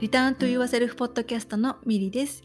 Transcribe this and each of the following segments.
リターントゥユアセルフポッドキャストのミリです。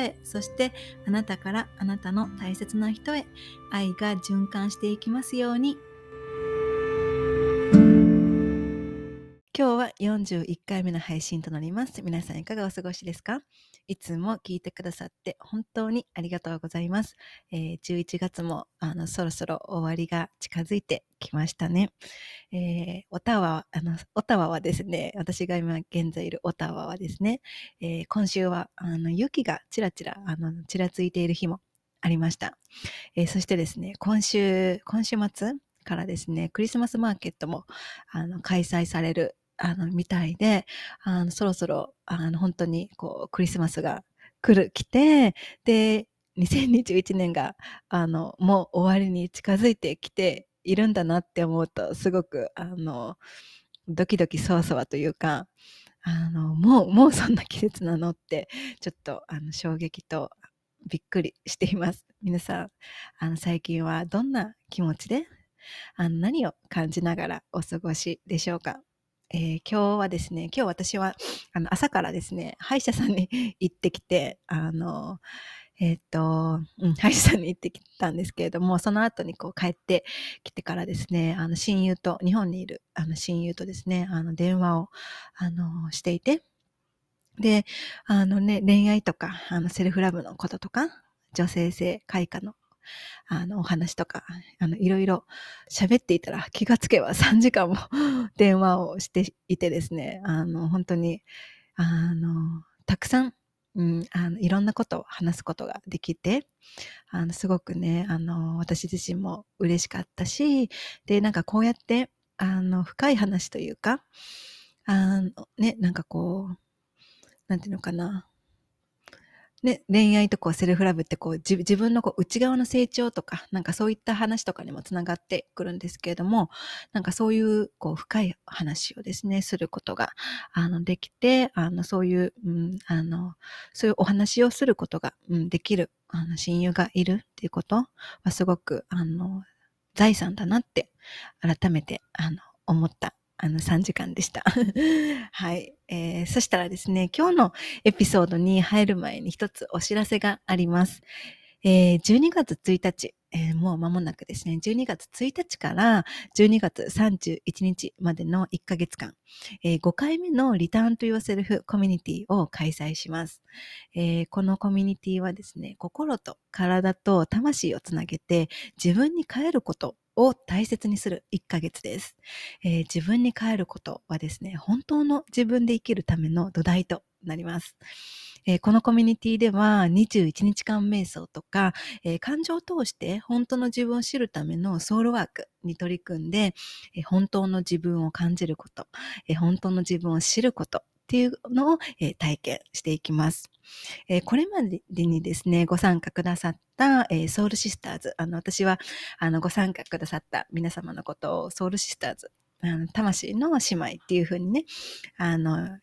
へ、そしてあなたからあなたの大切な人へ、愛が循環していきますように。今日は41回目の配信となります。皆さんいかがお過ごしですか？いつも聞いてくださって本当にありがとうございます。11月もそろそろ終わりが近づいてきましたね。オタワはですね、私が今現在いるオタワはですね、今週は雪がちらついている日もありました。そしてですね、今週末からですね、クリスマスマーケットも開催されるみたいで、そろそろ本当にこうクリスマスが来て、で2021年がもう終わりに近づいてきているんだなって思うと、すごくドキドキそわそわというか、もうそんな季節なのって、ちょっと衝撃とびっくりしています。皆さん最近はどんな気持ちで何を感じながらお過ごしでしょうか？今日私は朝からですね、歯医者さんに行ってきて、歯医者さんに行ってきたんですけれども、その後にこう帰ってきてからですね、日本にいる親友とですね、電話をしていて、で恋愛とかセルフラブのこととか、女性性開花のお話とかいろいろ喋っていたら、気がつけば3時間も電話をしていてですね、本当にたくさん、いろんなことを話すことができて、すごくね、私自身も嬉しかったし、でなんかこうやって深い話というか、なんかこうなんていうのかな、ね、恋愛とこうセルフラブってこう自分のこう内側の成長とか、なんかそういった話とかにもつながってくるんですけれども、なんかそういうこう深い話をですねすることができて、そういうお話をすることができる親友がいるっていうことは、すごく財産だなって改めて思った3時間でした。はい。そしたらですね、今日のエピソードに入る前に一つお知らせがあります。12月1日、もう間もなくですね、12月1日から12月31日までの1ヶ月間、5回目のリターントゥユアセルフコミュニティを開催します。このコミュニティはですね、心と体と魂をつなげて自分に帰ることを大切にする1ヶ月です。自分に帰ることはですね、本当の自分で生きるための土台となります。このコミュニティでは21日間瞑想とか、感情を通して本当の自分を知るためのソウルワークに取り組んで、本当の自分を感じること、本当の自分を知ることっていうのを体験していきます。これまでにですね、ご参加くださったソウルシスターズ、私はご参加くださった皆様のことをソウルシスターズ、魂の姉妹っていう風にね、っ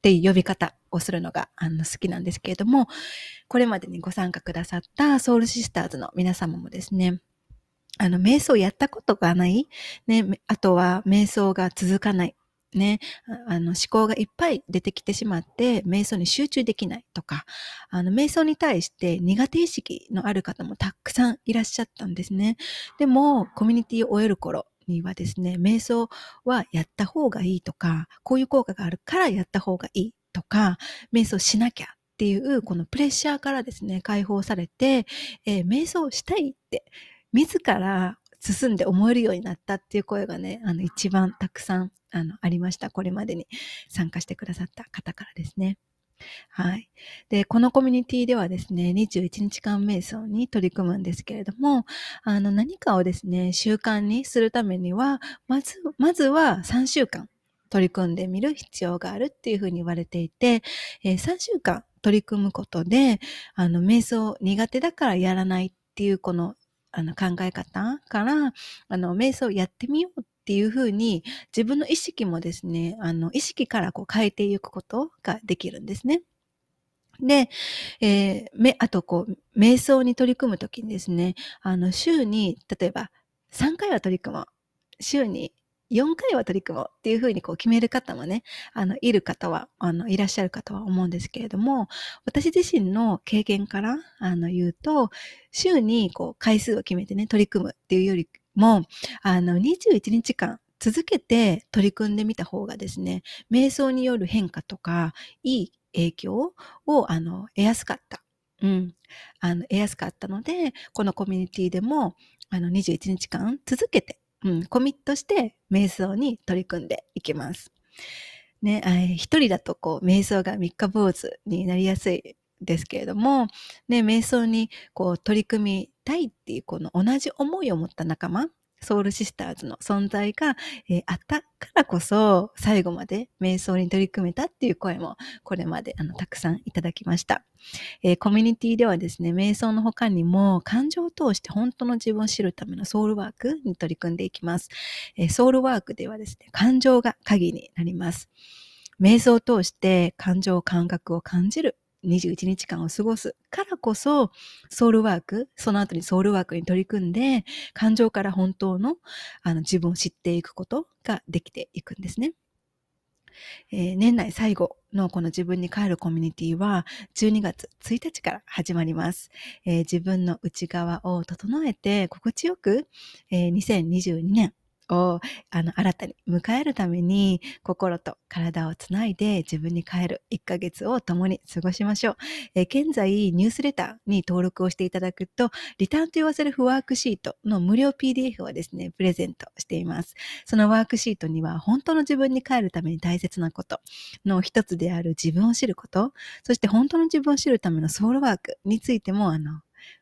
ていう呼び方をするのが好きなんですけれども、これまでにご参加くださったソウルシスターズの皆様もですね、瞑想やったことがない、ね、あとは瞑想が続かないね、思考がいっぱい出てきてしまって瞑想に集中できないとか、瞑想に対して苦手意識のある方もたくさんいらっしゃったんですね。でもコミュニティを終える頃にはですね、瞑想はやった方がいいとか、こういう効果があるからやった方がいいとか、瞑想しなきゃっていうこのプレッシャーからですね解放されて、瞑想したいって自ら進んで思えるようになったっていう声がね、一番たくさんありました。これまでに参加してくださった方からですね。はい。で、このコミュニティではですね、21日間瞑想に取り組むんですけれども、何かをですね、習慣にするためには、まずは3週間取り組んでみる必要があるっていうふうに言われていて、3週間取り組むことで、瞑想苦手だからやらないっていうこの、考え方から、瞑想やってみようっていうふうに自分の意識もですね、意識からこう変えていくことができるんですね。で、あとこう、瞑想に取り組むときにですね、週に、例えば3回は取り組もう。週に4回は取り組もうっていうふうにこう決める方もね、いらっしゃるかとは思うんですけれども、私自身の経験から言うと、週にこう回数を決めてね、取り組むっていうよりも、21日間続けて取り組んでみた方がですね、瞑想による変化とか、いい影響を得やすかった。得やすかったので、このコミュニティでも、21日間続けて、コミットして瞑想に取り組んでいきます。ね、一人だとこう、瞑想が三日坊主になりやすいですけれども、ね、瞑想にこう取り組みたいっていう、この同じ思いを持った仲間、ソウルシスターズの存在が、あったからこそ、最後まで瞑想に取り組めたっていう声も、これまでたくさんいただきました。コミュニティではですね、瞑想の他にも、感情を通して本当の自分を知るためのソウルワークに取り組んでいきます。ソウルワークではですね、感情が鍵になります。瞑想を通して感情、感覚を感じる。21日間を過ごすからこそ、その後にソウルワークに取り組んで、感情から本当の自分を知っていくことができていくんですね。年内最後のこの自分に帰るコミュニティは12月1日から始まります。自分の内側を整えて心地よく、2022年を新たに迎えるために、心と体をつないで自分に帰る1ヶ月を共に過ごしましょう。現在ニュースレターに登録をしていただくと、リターンと言わせるワークシートの無料 PDF をですね、プレゼントしています。そのワークシートには、本当の自分に帰るために大切なことの一つである自分を知ること、そして本当の自分を知るためのソウルワークについても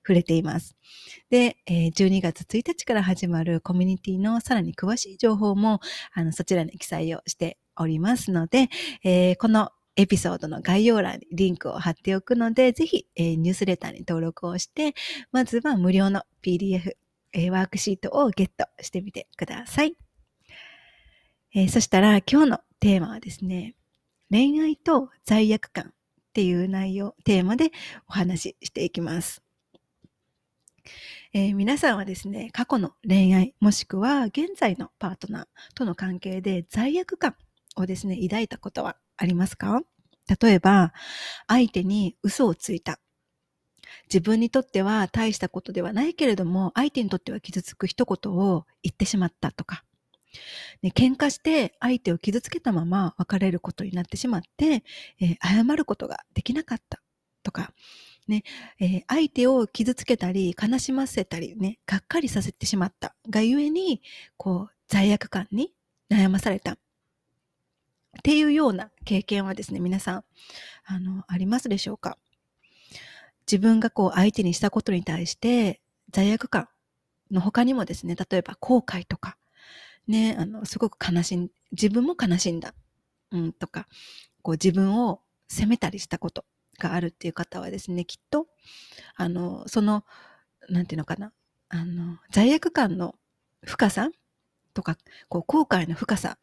触れています。で、12月1日から始まるコミュニティのさらに詳しい情報もそちらに記載をしておりますので、このエピソードの概要欄にリンクを貼っておくので、ぜひ、ニュースレターに登録をして、まずは無料の PDF、ワークシートをゲットしてみてください。そしたら今日のテーマはですね、恋愛と罪悪感っていうテーマでお話ししていきます。皆さんはですね、過去の恋愛もしくは現在のパートナーとの関係で罪悪感をですね、抱いたことはありますか？例えば、相手に嘘をついた。自分にとっては大したことではないけれども、相手にとっては傷つく一言を言ってしまったとか、ね、喧嘩して相手を傷つけたまま別れることになってしまって、謝ることができなかったとかね、相手を傷つけたり悲しませたりね、がっかりさせてしまったがゆえに、こう罪悪感に悩まされたっていうような経験はですね、皆さんありますでしょうか？自分がこう相手にしたことに対して罪悪感の他にもですね、例えば後悔とかね、すごく自分も悲しんだ、とか、こう自分を責めたりしたことがあるっていう方はですね、きっとなんていうのかな、罪悪感の深さとか、こう後悔の深さ、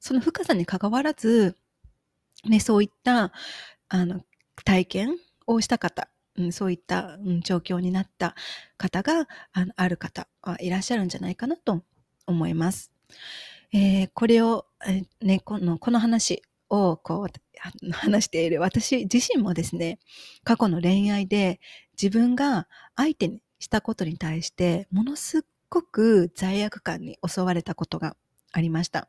その深さにかかわらずね、そういった体験をした方、そういった状況になった方がある方はいらっしゃるんじゃないかなと思います。これをね、この話をこう話している私自身もですね、過去の恋愛で自分が相手にしたことに対してものすごく罪悪感に襲われたことがありました。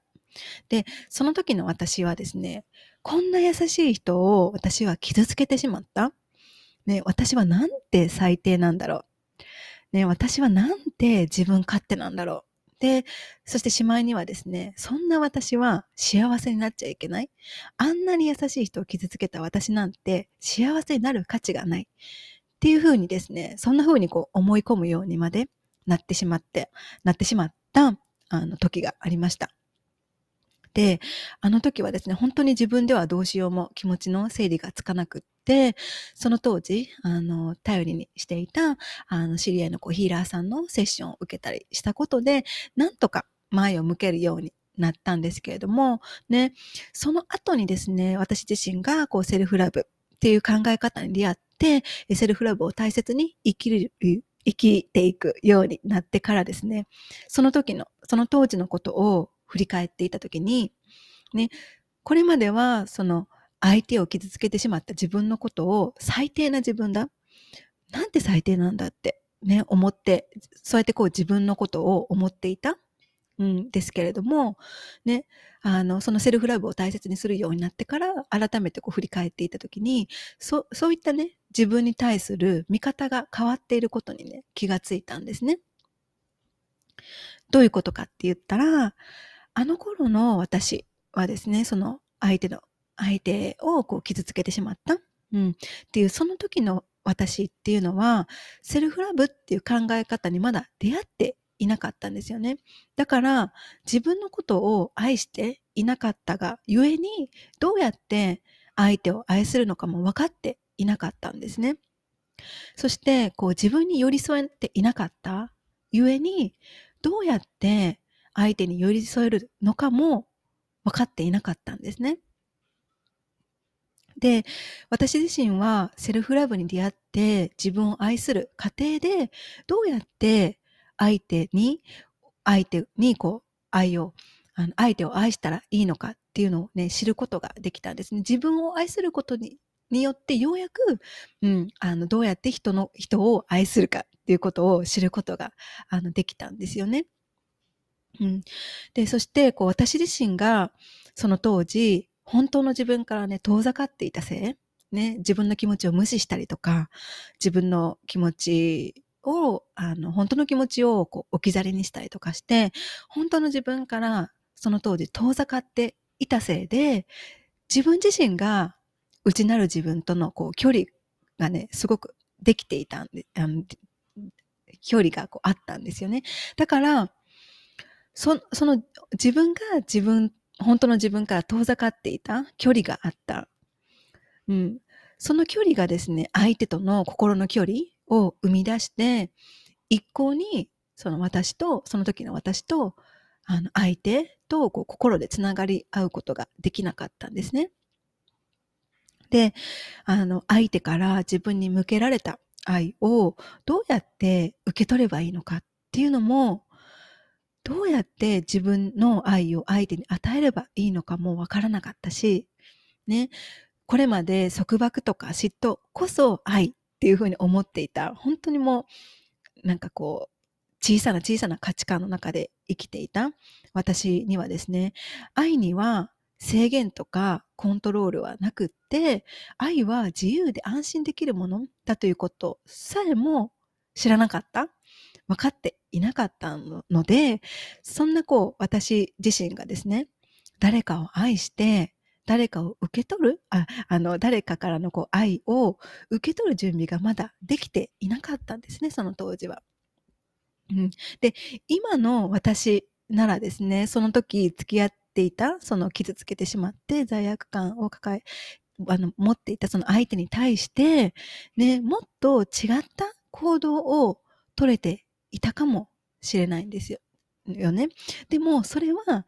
で、その時の私はですね、こんな優しい人を私は傷つけてしまった。ね、私はなんて最低なんだろう。ね、私はなんて自分勝手なんだろう。で、そしてしまいにはですね、そんな私は幸せになっちゃいけない。あんなに優しい人を傷つけた私なんて幸せになる価値がない。っていうふうにですね、そんなふうにこう思い込むようにまでなってしまった時がありました。、あの時はですね、本当に自分ではどうしようも気持ちの整理がつかなくって、その当時頼りにしていた知り合いのヒーラーさんのセッションを受けたりしたことで、なんとか前を向けるようになったんですけれどもね、その後にですね、私自身がセルフラブっていう考え方に出会って、セルフラブを大切に生きていくようになってからですね、その当時のことを振り返っていた時にね、これまでは相手を傷つけてしまった自分のことを最低な自分だ、なんて最低なんだってね、思って、そうやって自分のことを思っていたんですけれどもね、そのセルフラブを大切にするようになってから、改めて振り返っていた時に、そういったね、自分に対する見方が変わっていることにね、気がついたんですね。どういうことかって言ったら、あの頃の私はですね、相手を傷つけてしまった、っていう、その時の私っていうのは、セルフラブっていう考え方にまだ出会っていなかったんですよね。だから自分のことを愛していなかったがゆえに、どうやって相手を愛するのかも分かっていなかったんですね。そして自分に寄り添えていなかったゆえに、どうやって相手に寄り添えるのかも分かっていなかったんですね。で、私自身はセルフラブに出会って自分を愛する過程で、どうやって相手に相手を愛したらいいのかっていうのをね、知ることができたんですね。自分を愛することによって、ようやく、どうやって人を愛するかっていうことを知ることができたんですよね。で、そして私自身がその当時本当の自分からね、遠ざかっていたせい、ね、自分の気持ちを無視したりとか、自分の気持ちを本当の気持ちを置き去りにしたりとかして、本当の自分からその当時遠ざかっていたせいで、自分自身が内なる自分との距離がね、すごくできていたんで、距離があったんですよね。だからその自分が本当の自分から遠ざかっていた距離があった、その距離がですね、相手との心の距離を生み出して、一向にその時の私と相手と心でつながり合うことができなかったんですね。で、相手から自分に向けられた愛をどうやって受け取ればいいのかっていうのも、どうやって自分の愛を相手に与えればいいのかもわからなかったしね、これまで束縛とか嫉妬こそ愛っていうふうに思っていた、本当にもう小さな小さな価値観の中で生きていた私にはですね、愛には制限とかコントロールはなくって、愛は自由で安心できるものだということさえも知らなかった、分かっていなかったので、そんな私自身がですね、誰かを愛して誰かを受け取る、誰かからの愛を受け取る準備がまだできていなかったんですね、その当時は。で、今の私ならですね、その時付き合っていた、傷つけてしまって罪悪感を持っていたその相手に対して、ね、もっと違った行動を取れていたかもしれないんですよね。でもそれは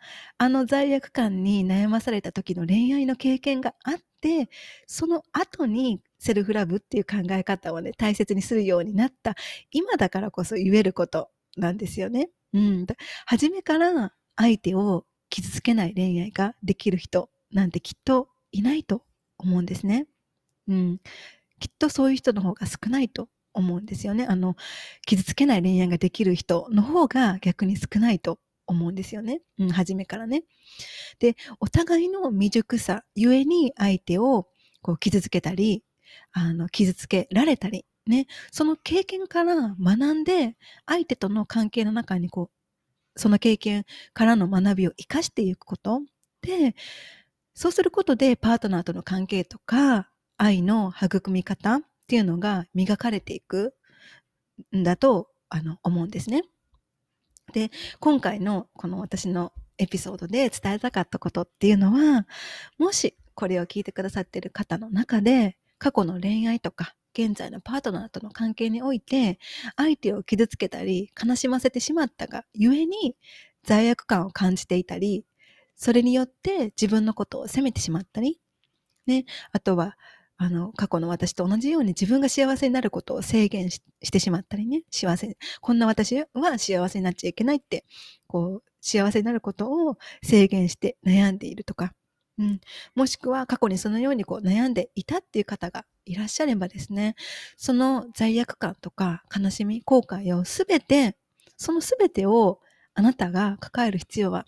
罪悪感に悩まされた時の恋愛の経験があって、その後にセルフラブっていう考え方をね、大切にするようになった今だからこそ言えることなんですよね。初めから相手を傷つけない恋愛ができる人なんてきっといないと思うんですね。きっとそういう人の方が少ないと思うんですよね。傷つけない恋愛ができる人の方が逆に少ないと思うんですよね。初めからね。で、お互いの未熟さゆえに相手を傷つけたり、傷つけられたりね、その経験から学んで、相手との関係の中にその経験からの学びを生かしていくことで、そうすることでパートナーとの関係とか愛の育み方っていうのが磨かれていくんだと思うんですね。で、今回のこの私のエピソードで伝えたかったことっていうのは、もしこれを聞いてくださっている方の中で、過去の恋愛とか現在のパートナーとの関係において相手を傷つけたり悲しませてしまったがゆえに罪悪感を感じていたり、それによって自分のことを責めてしまったり、ね、あとは過去の私と同じように自分が幸せになることを制限 してしまったりね、こんな私は幸せになっちゃいけないって、こう幸せになることを制限して悩んでいるとか、もしくは過去にそのように悩んでいたっていう方がいらっしゃればですね、その罪悪感とか悲しみ、後悔をすべてをあなたが抱える必要は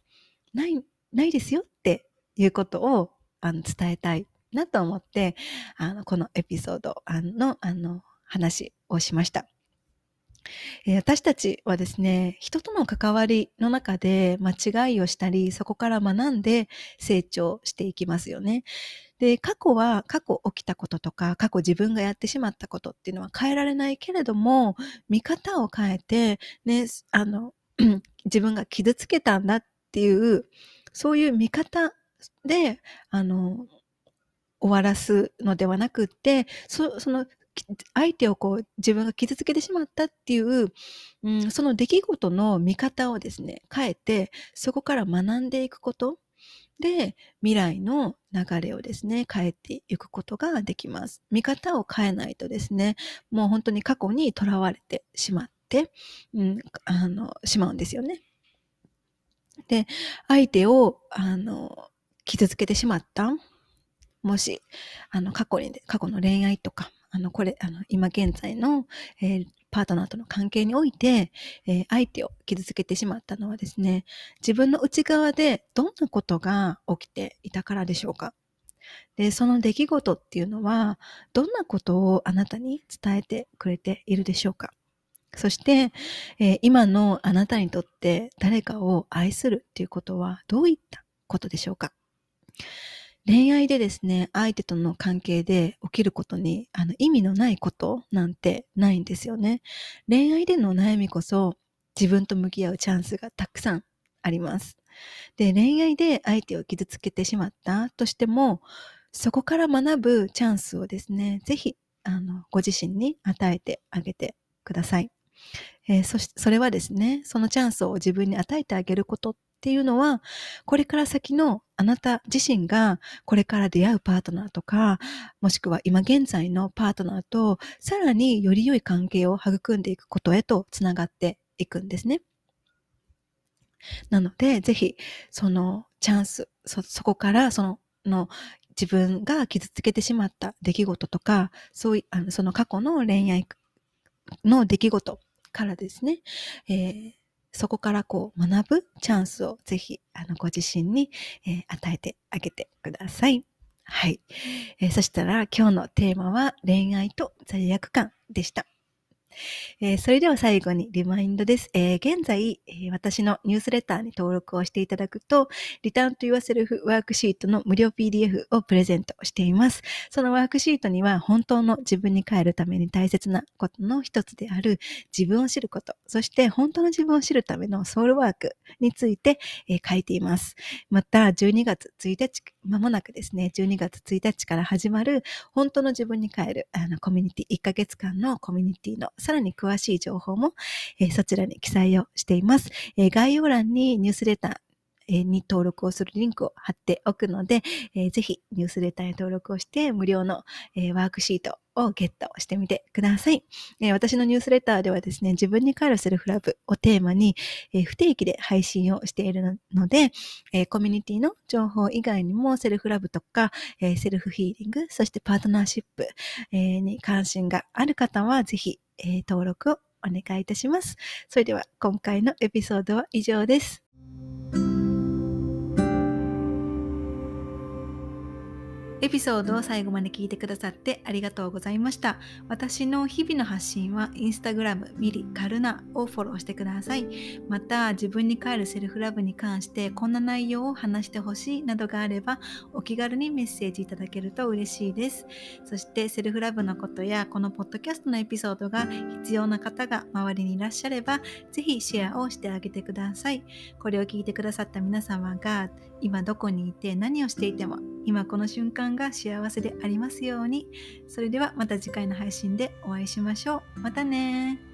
ないですよっていうことを伝えたいなと思って、このエピソードの話をしました。私たちはですね、人との関わりの中で間違いをしたり、そこから学んで成長していきますよね。で、過去起きたこととか、過去自分がやってしまったことっていうのは変えられないけれども、見方を変えて、ね、自分が傷つけたんだっていう、そういう見方で終わらすのではなくって、その相手を自分が傷つけてしまったっていう、その出来事の見方をですね変えて、そこから学んでいくことで未来の流れをですね変えていくことができます。見方を変えないとですね、もう本当に過去にとらわれてしまって、しまうんですよね。で、相手を傷つけてしまった、もし過去の恋愛とか今現在の、パートナーとの関係において、相手を傷つけてしまったのはですね、自分の内側でどんなことが起きていたからでしょうか。で、その出来事っていうのはどんなことをあなたに伝えてくれているでしょうか。そして、今のあなたにとって誰かを愛するっていうことはどういったことでしょうか。恋愛でですね、相手との関係で起きることに意味のないことなんてないんですよね。恋愛での悩みこそ自分と向き合うチャンスがたくさんあります。で、恋愛で相手を傷つけてしまったとしても、そこから学ぶチャンスをですね、ぜひご自身に与えてあげてください。それはですね、そのチャンスを自分に与えてあげることっていうのは、これから先のあなた自身がこれから出会うパートナーとか、もしくは今現在のパートナーとさらにより良い関係を育んでいくことへとつながっていくんですね。なので、ぜひそのチャンス、そこから自分が傷つけてしまった出来事とか、その過去の恋愛の出来事からですね、そこから学ぶチャンスをぜひご自身に、与えてあげてください。はい、そしたら今日のテーマは恋愛と罪悪感でした。それでは最後にリマインドです。現在、私のニュースレターに登録をしていただくと、Return to Yourself ワークシートの無料 PDF をプレゼントしています。そのワークシートには、本当の自分に変えるために大切なことの一つである自分を知ること、そして本当の自分を知るためのソウルワークについて、書いています。また、12月1日、まもなくですね、12月1日から始まる本当の自分に変えるコミュニティ、1ヶ月間のコミュニティのさらに詳しい情報も、そちらに記載をしています。概要欄にニュースレター、に登録をするリンクを貼っておくので、ぜひニュースレターに登録をして無料の、ワークシートをゲットしてみてください。私のニュースレターではですね、自分に変えるセルフラブをテーマに、不定期で配信をしているので、コミュニティの情報以外にもセルフラブとか、セルフヒーリング、そしてパートナーシップ、に関心がある方はぜひ登録をお願いいたします。それでは今回のエピソードは以上です。エピソードを最後まで聞いてくださってありがとうございました。私の日々の発信はインスタグラムミリカルナをフォローしてください。また自分に帰るセルフラブに関してこんな内容を話してほしいなどがあればお気軽にメッセージいただけると嬉しいです。そしてセルフラブのことやこのポッドキャストのエピソードが必要な方が周りにいらっしゃればぜひシェアをしてあげてください。これを聞いてくださった皆様が今どこにいて何をしていても今この瞬間が幸せでありますように。それではまた次回の配信でお会いしましょう。またね。